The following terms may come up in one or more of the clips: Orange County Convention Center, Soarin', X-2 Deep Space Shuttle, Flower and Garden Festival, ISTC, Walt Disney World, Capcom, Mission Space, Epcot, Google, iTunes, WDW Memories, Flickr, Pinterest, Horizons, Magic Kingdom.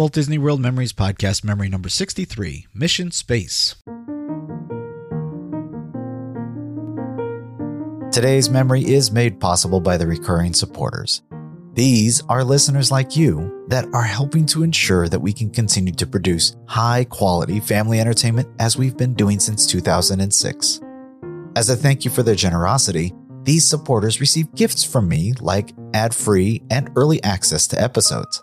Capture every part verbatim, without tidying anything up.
Walt Disney World Memories Podcast, memory number sixty-three, Mission Space. Today's memory is made possible by the recurring supporters. These are listeners like you that are helping to ensure that we can continue to produce high-quality family entertainment as we've been doing since two thousand six. As a thank you for their generosity, these supporters receive gifts from me like ad-free and early access to episodes.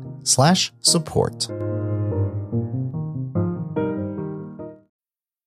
slash support.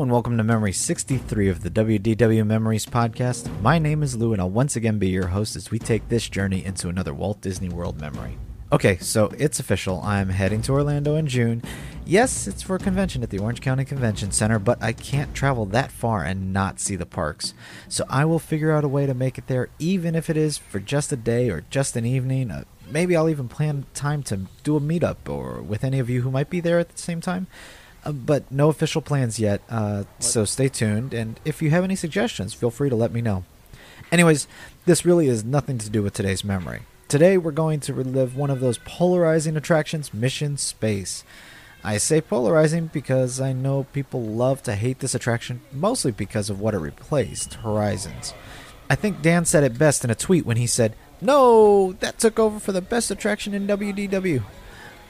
Welcome to Memory sixty-three of the W D W Memories Podcast. My name is Lou, and I'll once again be your host as we take this journey into another Walt Disney World memory. Okay, so it's official. I'm heading to Orlando in June. Yes, it's for a convention at the Orange County Convention Center, but I can't travel that far and not see the parks. So I will figure out a way to make it there, even if it is for just a day or just an evening. Uh, maybe I'll even plan time to do a meetup or with any of you who might be there at the same time. Uh, but no official plans yet, uh, so stay tuned, and if you have any suggestions, feel free to let me know. Anyways, this really is nothing to do with today's memory. Today, we're going to relive one of those polarizing attractions, Mission Space. I say polarizing because I know people love to hate this attraction, mostly because of what it replaced, Horizons. I think Dan said it best in a tweet when he said, "No, that took over for the best attraction in W D W."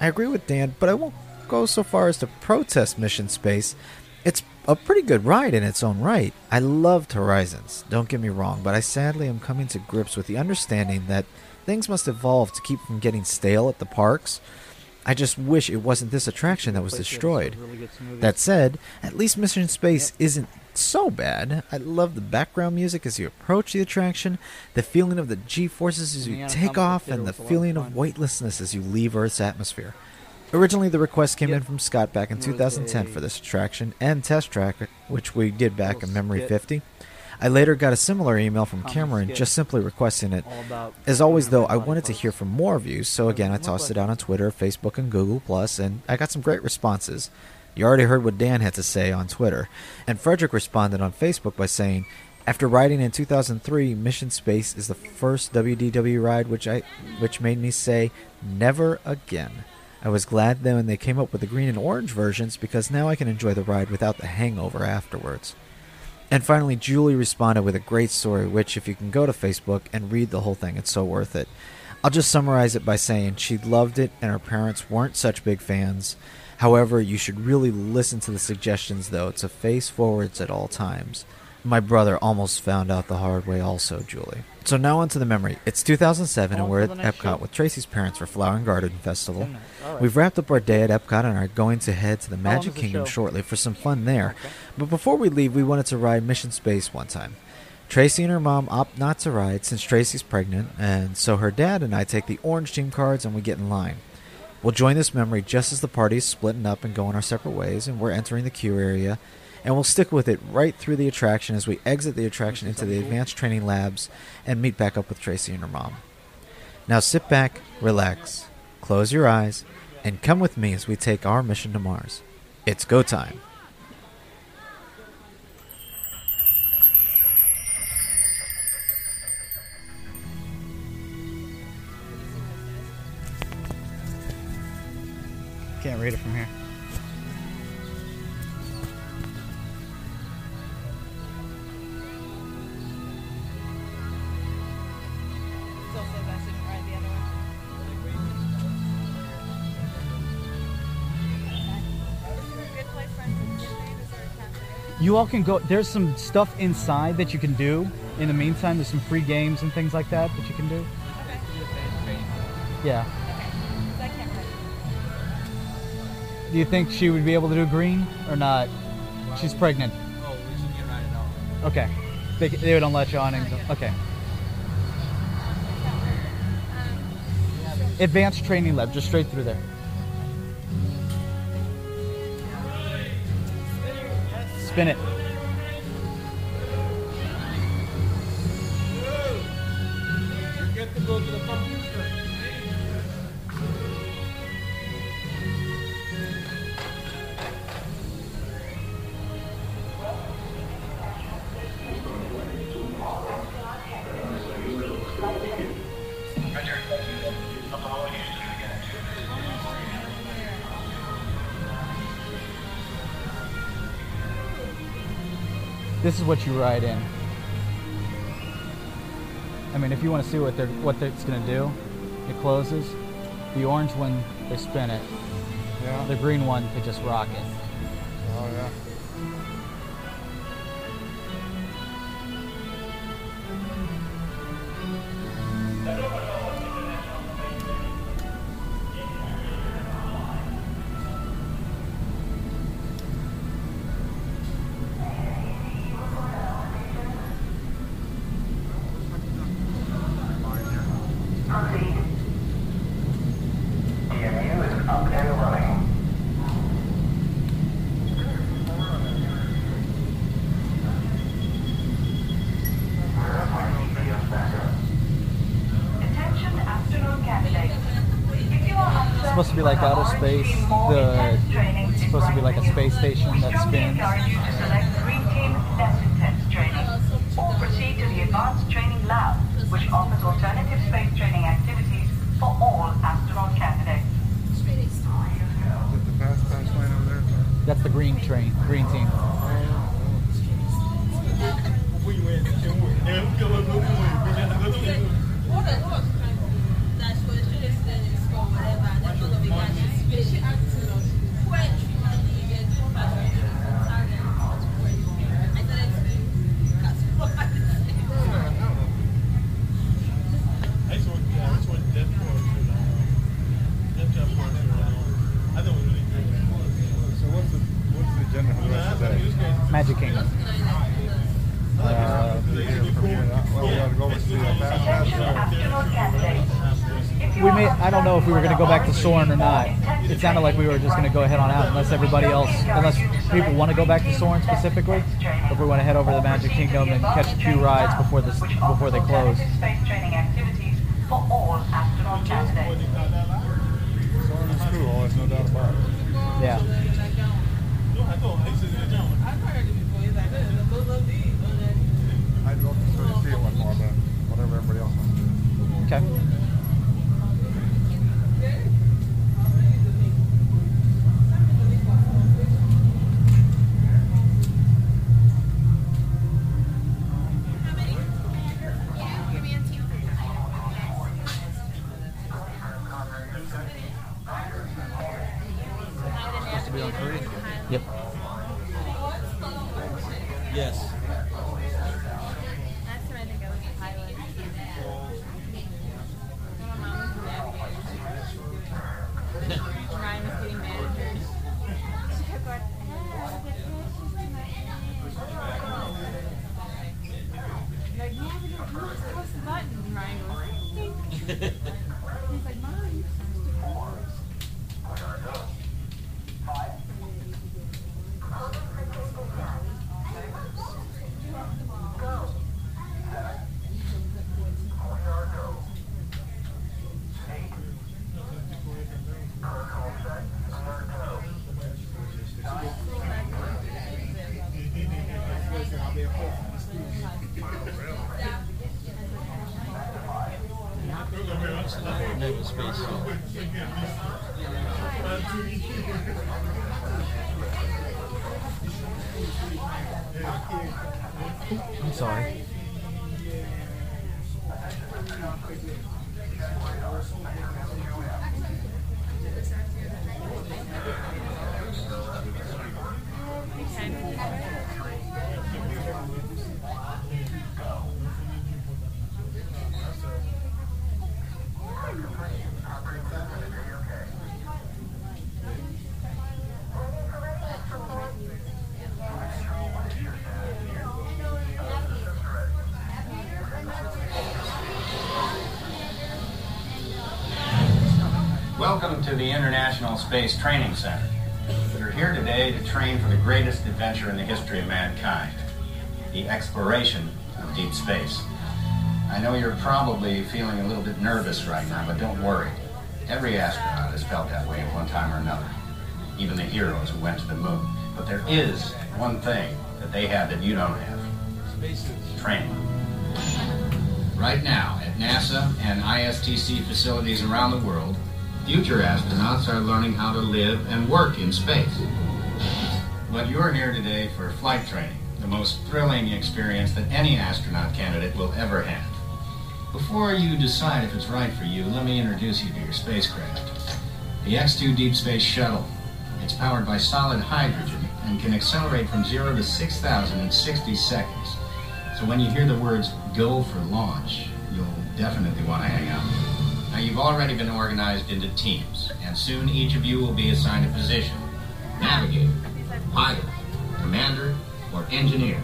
I agree with Dan, but I won't go so far as to protest Mission Space. It's a pretty good ride in its own right. I loved Horizons, don't get me wrong, but I sadly am coming to grips with the understanding that things must evolve to keep from getting stale at the parks. I just wish it wasn't this attraction that was destroyed. That said, at least Mission Space isn't so bad. I love the background music as you approach the attraction, the feeling of the G-forces as you take off, and the feeling of weightlessness as you leave Earth's atmosphere. Originally, the request came in from Scott back in two thousand ten for this attraction and Test Track, which we did back in Memory fifty. I later got a similar email from Cameron just simply requesting it. As always, though, I wanted to hear from more of you, so again, I tossed it out on Twitter, Facebook, and Google+, and I got some great responses. You already heard what Dan had to say on Twitter, and Frederick responded on Facebook by saying, After riding in two thousand three, Mission Space is the first W D W ride which I, which made me say, never again. I was glad then when they came up with the green and orange versions because now I can enjoy the ride without the hangover afterwards. And finally, Julie responded with a great story, which if you can go to Facebook and read the whole thing, it's so worth it. I'll just summarize it by saying she loved it and her parents weren't such big fans. However, you should really listen to the suggestions, though, to face forwards at all times. My brother almost found out the hard way also, Julie. So now onto the memory. It's two thousand seven and we're at Epcot with Tracy's parents for Flower and Garden Festival. We've wrapped up our day at Epcot and are going to head to the Magic Kingdom shortly for some fun there. But before we leave, we wanted to ride Mission Space one time. Tracy and her mom opt not to ride since Tracy's pregnant, and so her dad and I take the orange team cards and we get in line. We'll join this memory just as the party is splitting up and going our separate ways, and we're entering the queue area. And we'll stick with it right through the attraction as we exit the attraction into the advanced training labs and meet back up with Tracy and her mom. Now sit back, relax, close your eyes, and come with me as we take our mission to Mars. It's go time. Can't read it from here. You all can go, there's some stuff inside that you can do. In the meantime, there's some free games and things like that that you can do. Okay. Yeah. Okay. I can't remember. Do you think she would be able to do green or not? Wow. She's pregnant. Oh, we should get right now. Okay. They, they don't let you on. Not yet. Okay. Advanced Training Lab, just straight through there. Spin it. This is what you ride in. I mean, if you want to see what they're what it's going to do, it closes. The orange one, they spin it. Yeah. The green one, they just rock it. Oh yeah. Supposed to be like outer space. The it's supposed to be like a space station that spins. You to select green team less intense training, or proceed to the advanced training lab, which offers alternative space training activities for all astronaut candidates. Is that the fast pass line over there? That's the green train, green team. Magic Kingdom. Uh, we may, I don't know if we were going to go back to Soarin' or not. It sounded like we were just going to go ahead on out unless everybody else, unless people want to go back to Soarin' specifically. If we want to head over to the Magic Kingdom and catch a few rides before this, before they close. Soarin' is cool, there's no doubt about it. Yeah. I heard it before. He's like, look, look, look, these. I'd go to Studio C one more, but whatever everybody else wants to do. Okay. I'm sorry. Welcome to the International Space Training Center. We're here today to train for the greatest adventure in the history of mankind, the exploration of deep space. I know you're probably feeling a little bit nervous right now, but don't worry. Every astronaut has felt that way at one time or another, even the heroes who went to the moon. But there is one thing that they have that you don't have: training. Right now, at NASA and I S T C facilities around the world, future astronauts are learning how to live and work in space. But you're here today for flight training, the most thrilling experience that any astronaut candidate will ever have. Before you decide if it's right for you, let me introduce you to your spacecraft. The X two Deep Space Shuttle. It's powered by solid hydrogen and can accelerate from zero to six thousand in sixty seconds. So when you hear the words, "go for launch," you'll definitely want to hang out. Now, you've already been organized into teams, and soon each of you will be assigned a position: navigator, pilot, commander, or engineer.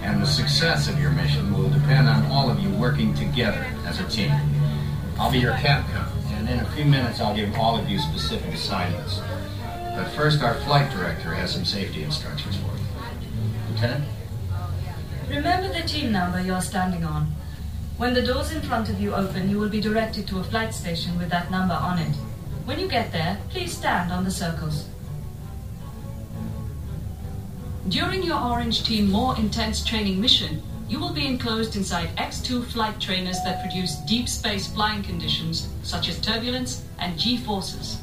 And the success of your mission will depend on all of you working together as a team. I'll be your captain, and in a few minutes I'll give all of you specific assignments. But first, our flight director has some safety instructions for you. Lieutenant? Remember the team number you're standing on. When the doors in front of you open, you will be directed to a flight station with that number on it. When you get there, please stand on the circles. During your Orange Team more intense training mission, you will be enclosed inside X two flight trainers that produce deep space flying conditions such as turbulence and G-forces.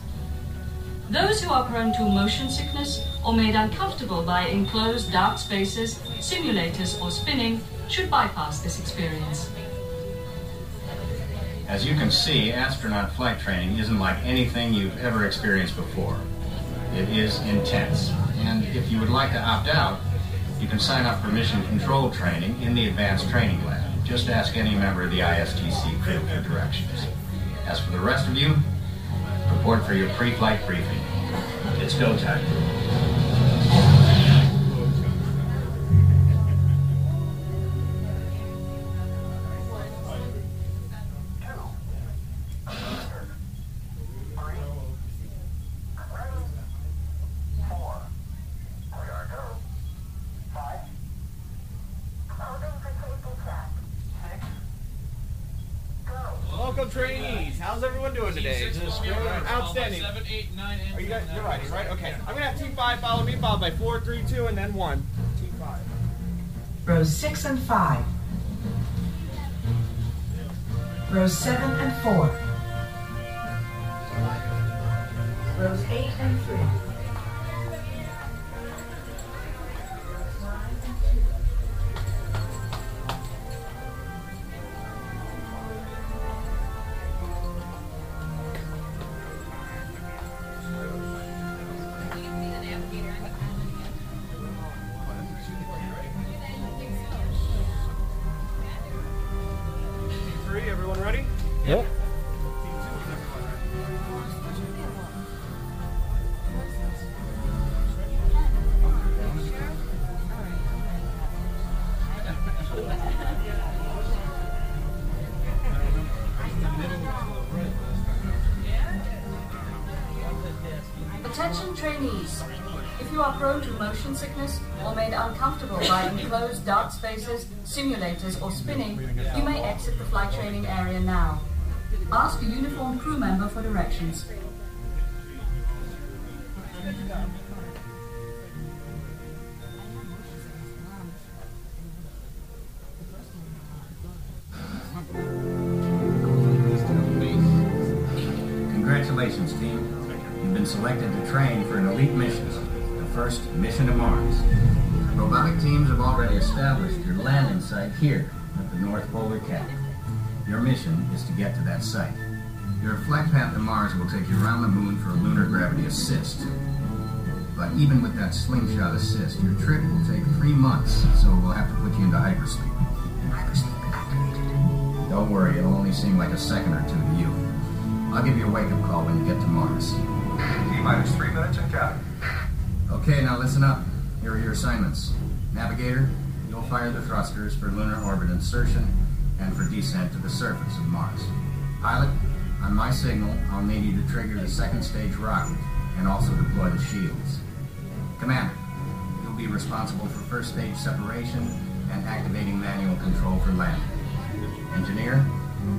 Those who are prone to motion sickness or made uncomfortable by enclosed dark spaces, simulators, or spinning should bypass this experience. As you can see, astronaut flight training isn't like anything you've ever experienced before. It is intense. And if you would like to opt out, you can sign up for mission control training in the advanced training lab. Just ask any member of the I S T C crew for directions. As for the rest of you, report for your pre-flight briefing. It's go time. Trainees, how's everyone doing today? Outstanding. Are you guys? You're right. You're right. Okay. I'm gonna have team five follow me, followed by four, three, two, and then one. Team five. Rows six and five. rows seven and four, rows eight and three, rows nine and trainees, if you are prone to motion sickness or made uncomfortable by enclosed dark spaces, simulators or spinning, you may exit the flight training area now. Ask a uniformed crew member for directions. Congratulations, team. You've been selected to train for an elite mission, the first mission to Mars. Robotic teams have already established your landing site here at the North Polar Cap. Your mission is to get to that site. Your flight path to Mars will take you around the moon for a lunar gravity assist. But even with that slingshot assist, your trip will take three months, so we'll have to put you into hypersleep. Hypersleep activated. Don't worry, it'll only seem like a second or two to you. I'll give you a wake-up call when you get to Mars. T-minus three minutes and counting. Okay, now listen up. Here are your assignments. Navigator, you'll fire the thrusters for lunar orbit insertion and for descent to the surface of Mars. Pilot, on my signal, I'll need you to trigger the second stage rocket and also deploy the shields. Commander, you'll be responsible for first stage separation and activating manual control for landing. Engineer,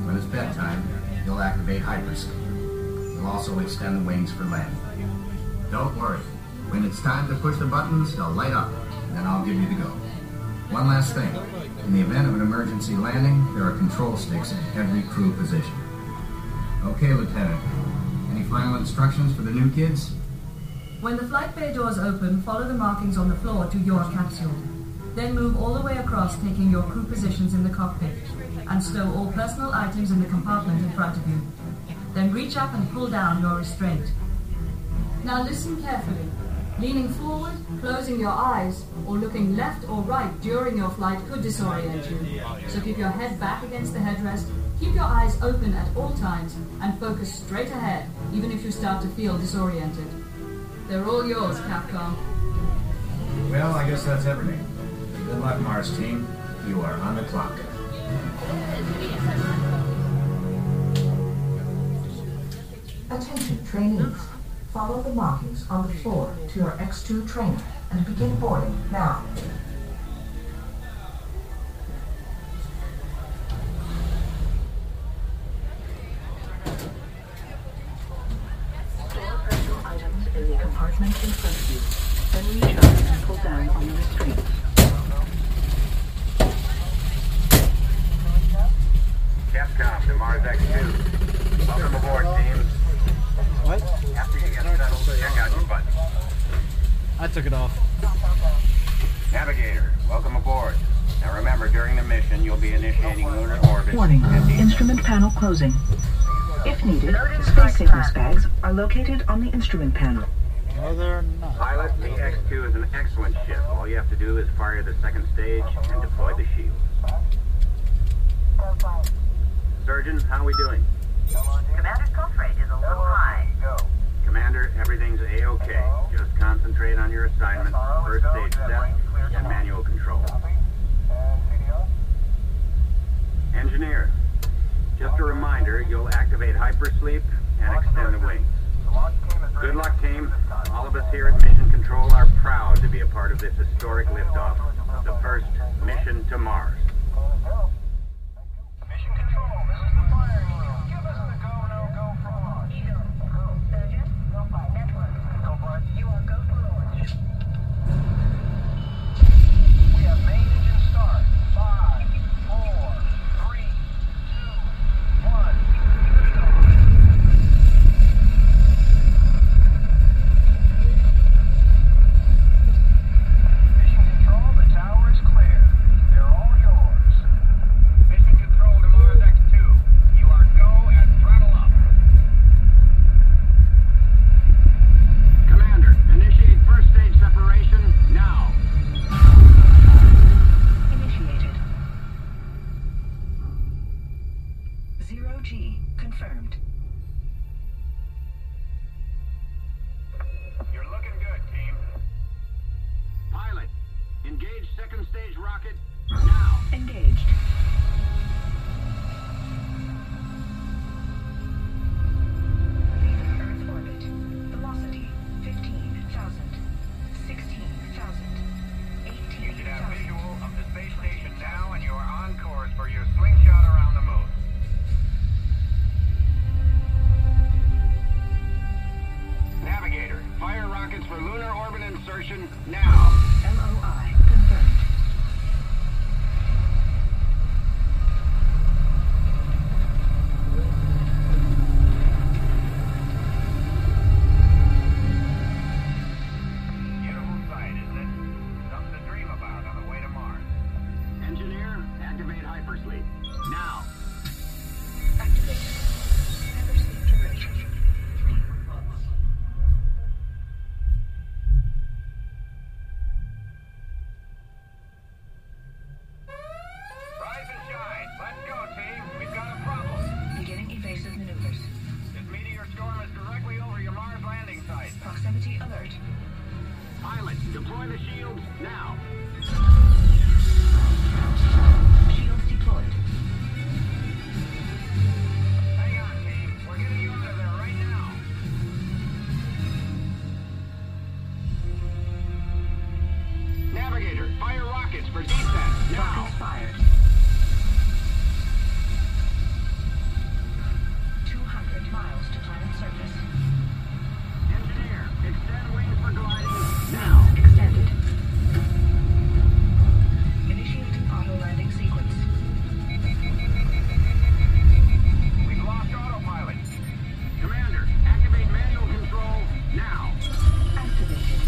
when it's bedtime, you'll activate hypersleep. We'll also extend the wings for landing. Don't worry. When it's time to push the buttons, they'll light up, and then I'll give you the go. One last thing. In the event of an emergency landing, there are control sticks at every crew position. Okay, Lieutenant. Any final instructions for the new kids? When the flight bay doors open, follow the markings on the floor to your capsule. Then move all the way across, taking your crew positions in the cockpit, and stow all personal items in the compartment in front of you. Then reach up and pull down your restraint. Now listen carefully. Leaning forward, closing your eyes, or looking left or right during your flight could disorient you. So keep your head back against the headrest, keep your eyes open at all times, and focus straight ahead, even if you start to feel disoriented. They're all yours, Capcom. Well, I guess that's everything. Good luck, Mars team. You are on the clock. Attention trainees, follow the markings on the floor to your X two trainer and begin boarding now. Store personal items in the compartment in front of you, then reach up and pull down on the restraint. Capcom to Mars X two. Welcome aboard, team. What? After you get settled, check out your buttons. I took it off. Navigator, welcome aboard. Now remember, during the mission, you'll be initiating lunar orbit. Warning, instrument panel closing. If needed, space sickness bags are located on the instrument panel. No, they're not. Pilot, the X two is an excellent ship. All you have to do is fire the second stage and deploy the shields. Surgeon, how are we doing? Commander's pulse rate is a little high. Commander, everything's A-OK. Just concentrate on your assignment, first stage step, and manual control. Engineer, just a reminder, you'll activate hypersleep and extend the wings. Good luck, team. All of us here at Mission Control are proud to be a part of this historic liftoff, the first mission to Mars. Mission Control, this is the fire unit. Start. Five, four, three, two, the shield now. Shields deployed. Hang on, team. We're getting you out of there right now. Navigator, fire rockets for defense now. Rockets fired. two hundred miles to planet surface. Engineer, extend wings for gliding now. Extended. Initiating auto landing sequence. We've lost autopilot. Commander, activate manual control now. Activated.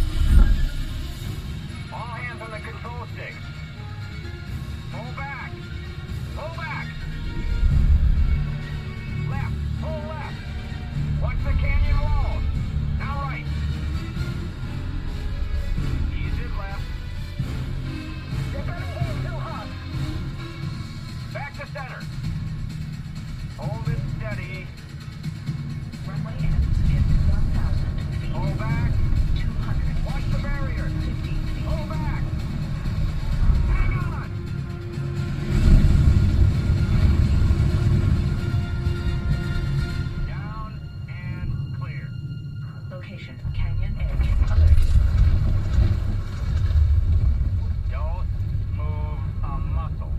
All hands on the control stick. Pull back. Pull back. Left. Pull left. Watch the canyon wall. Now right. Ease it left. You're getting in too hot. Back to center. Hold it steady. Runway ends in one thousand feet. Pull back. two hundred. Watch the barrier. fifty feet. Pull back. Hang on. Down and clear. Location, Canyon Edge. Alert. Don't move a muscle.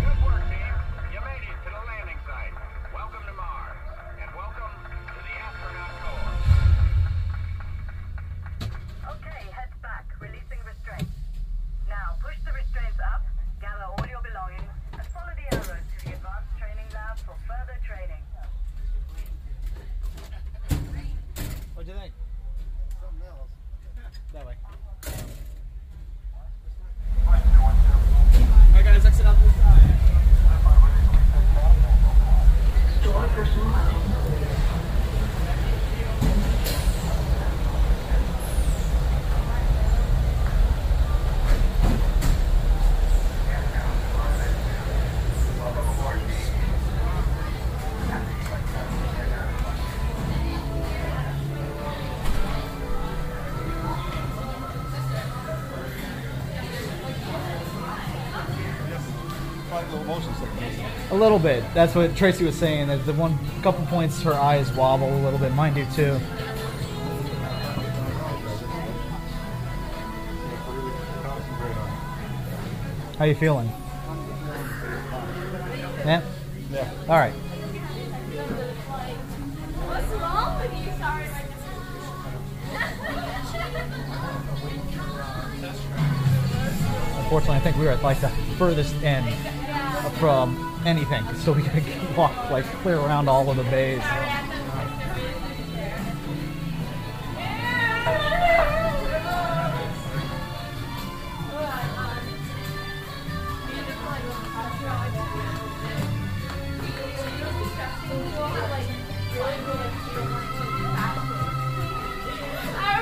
Good work, team. You made it to the landing site. Welcome to Mars. And welcome to the astronaut corps. Okay, heads back, releasing restraints. Now push the restraints up, gather all your belongings, and follow the arrows to the advanced training lab for further training. What do you think? Something else. That way. Alright guys, exit out this side. Door personal line. A little bit. That's what Tracy was saying. That the one couple points her eyes wobble a little bit. Mine do too. How you feeling? Yeah? Yeah. All right. What's wrong with you? Sorry, my unfortunately, I think we were at like the furthest end from anything, so we gotta walk like clear around all of the bays. I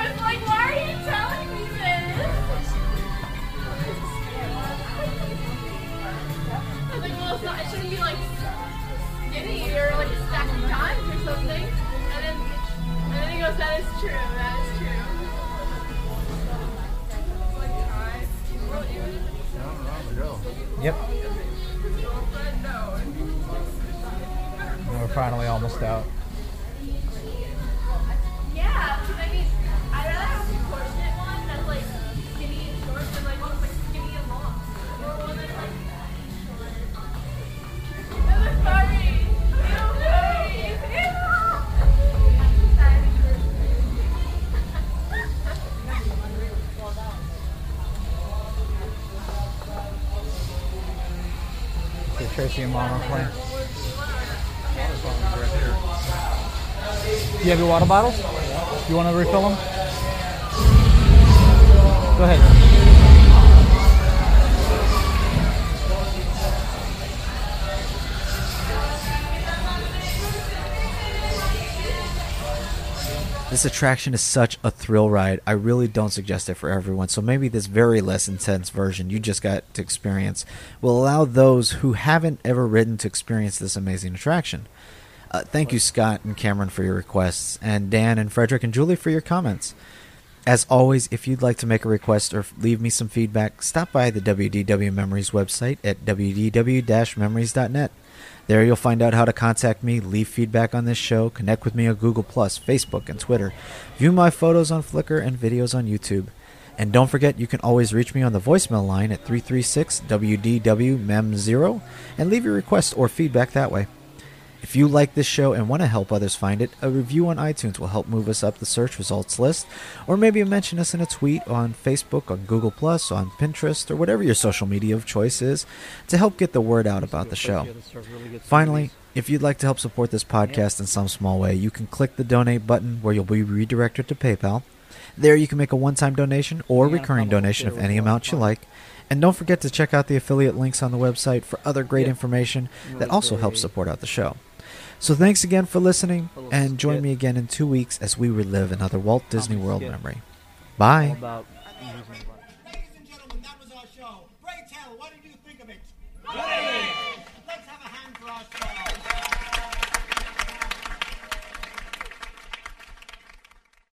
was like, why are you telling me this? I was like, well, it's not, it shouldn't be like skinny or like a stack of dimes or something. And then, and then he goes, that is true, that is true. Like, I wrote you in. Yep. And we're finally almost out. Yeah, because I mean, I'd rather have a proportionate one that's like skinny and short than like one that's like skinny and long. Or one that's like. So Tracy and Mom are playing. You have your water bottles? You want to refill them? Go ahead. This attraction is such a thrill ride. I really don't suggest it for everyone, so maybe this very less intense version you just got to experience will allow those who haven't ever ridden to experience this amazing attraction. Uh, thank you, Scott and Cameron, for your requests, and Dan and Frederick and Julie for your comments. As always, if you'd like to make a request or leave me some feedback, stop by the W D W Memories website at w d w dash memories dot net. There you'll find out how to contact me, leave feedback on this show, connect with me on Google plus, Facebook, and Twitter, view my photos on Flickr and videos on YouTube. And don't forget, you can always reach me on the voicemail line at three three six W D W M E M zero and leave your request or feedback that way. If you like this show and want to help others find it, a review on iTunes will help move us up the search results list, or maybe mention us in a tweet on Facebook, on Google plus, on Pinterest, or whatever your social media of choice is to help get the word out about the show. Finally, if you'd like to help support this podcast in some small way, you can click the donate button where you'll be redirected to PayPal. There you can make a one-time donation or recurring donation of any amount you like. And don't forget to check out the affiliate links on the website for other great information that also helps support out the show. So thanks again for listening, and join me again in two weeks as we relive another Walt Disney World memory. Bye.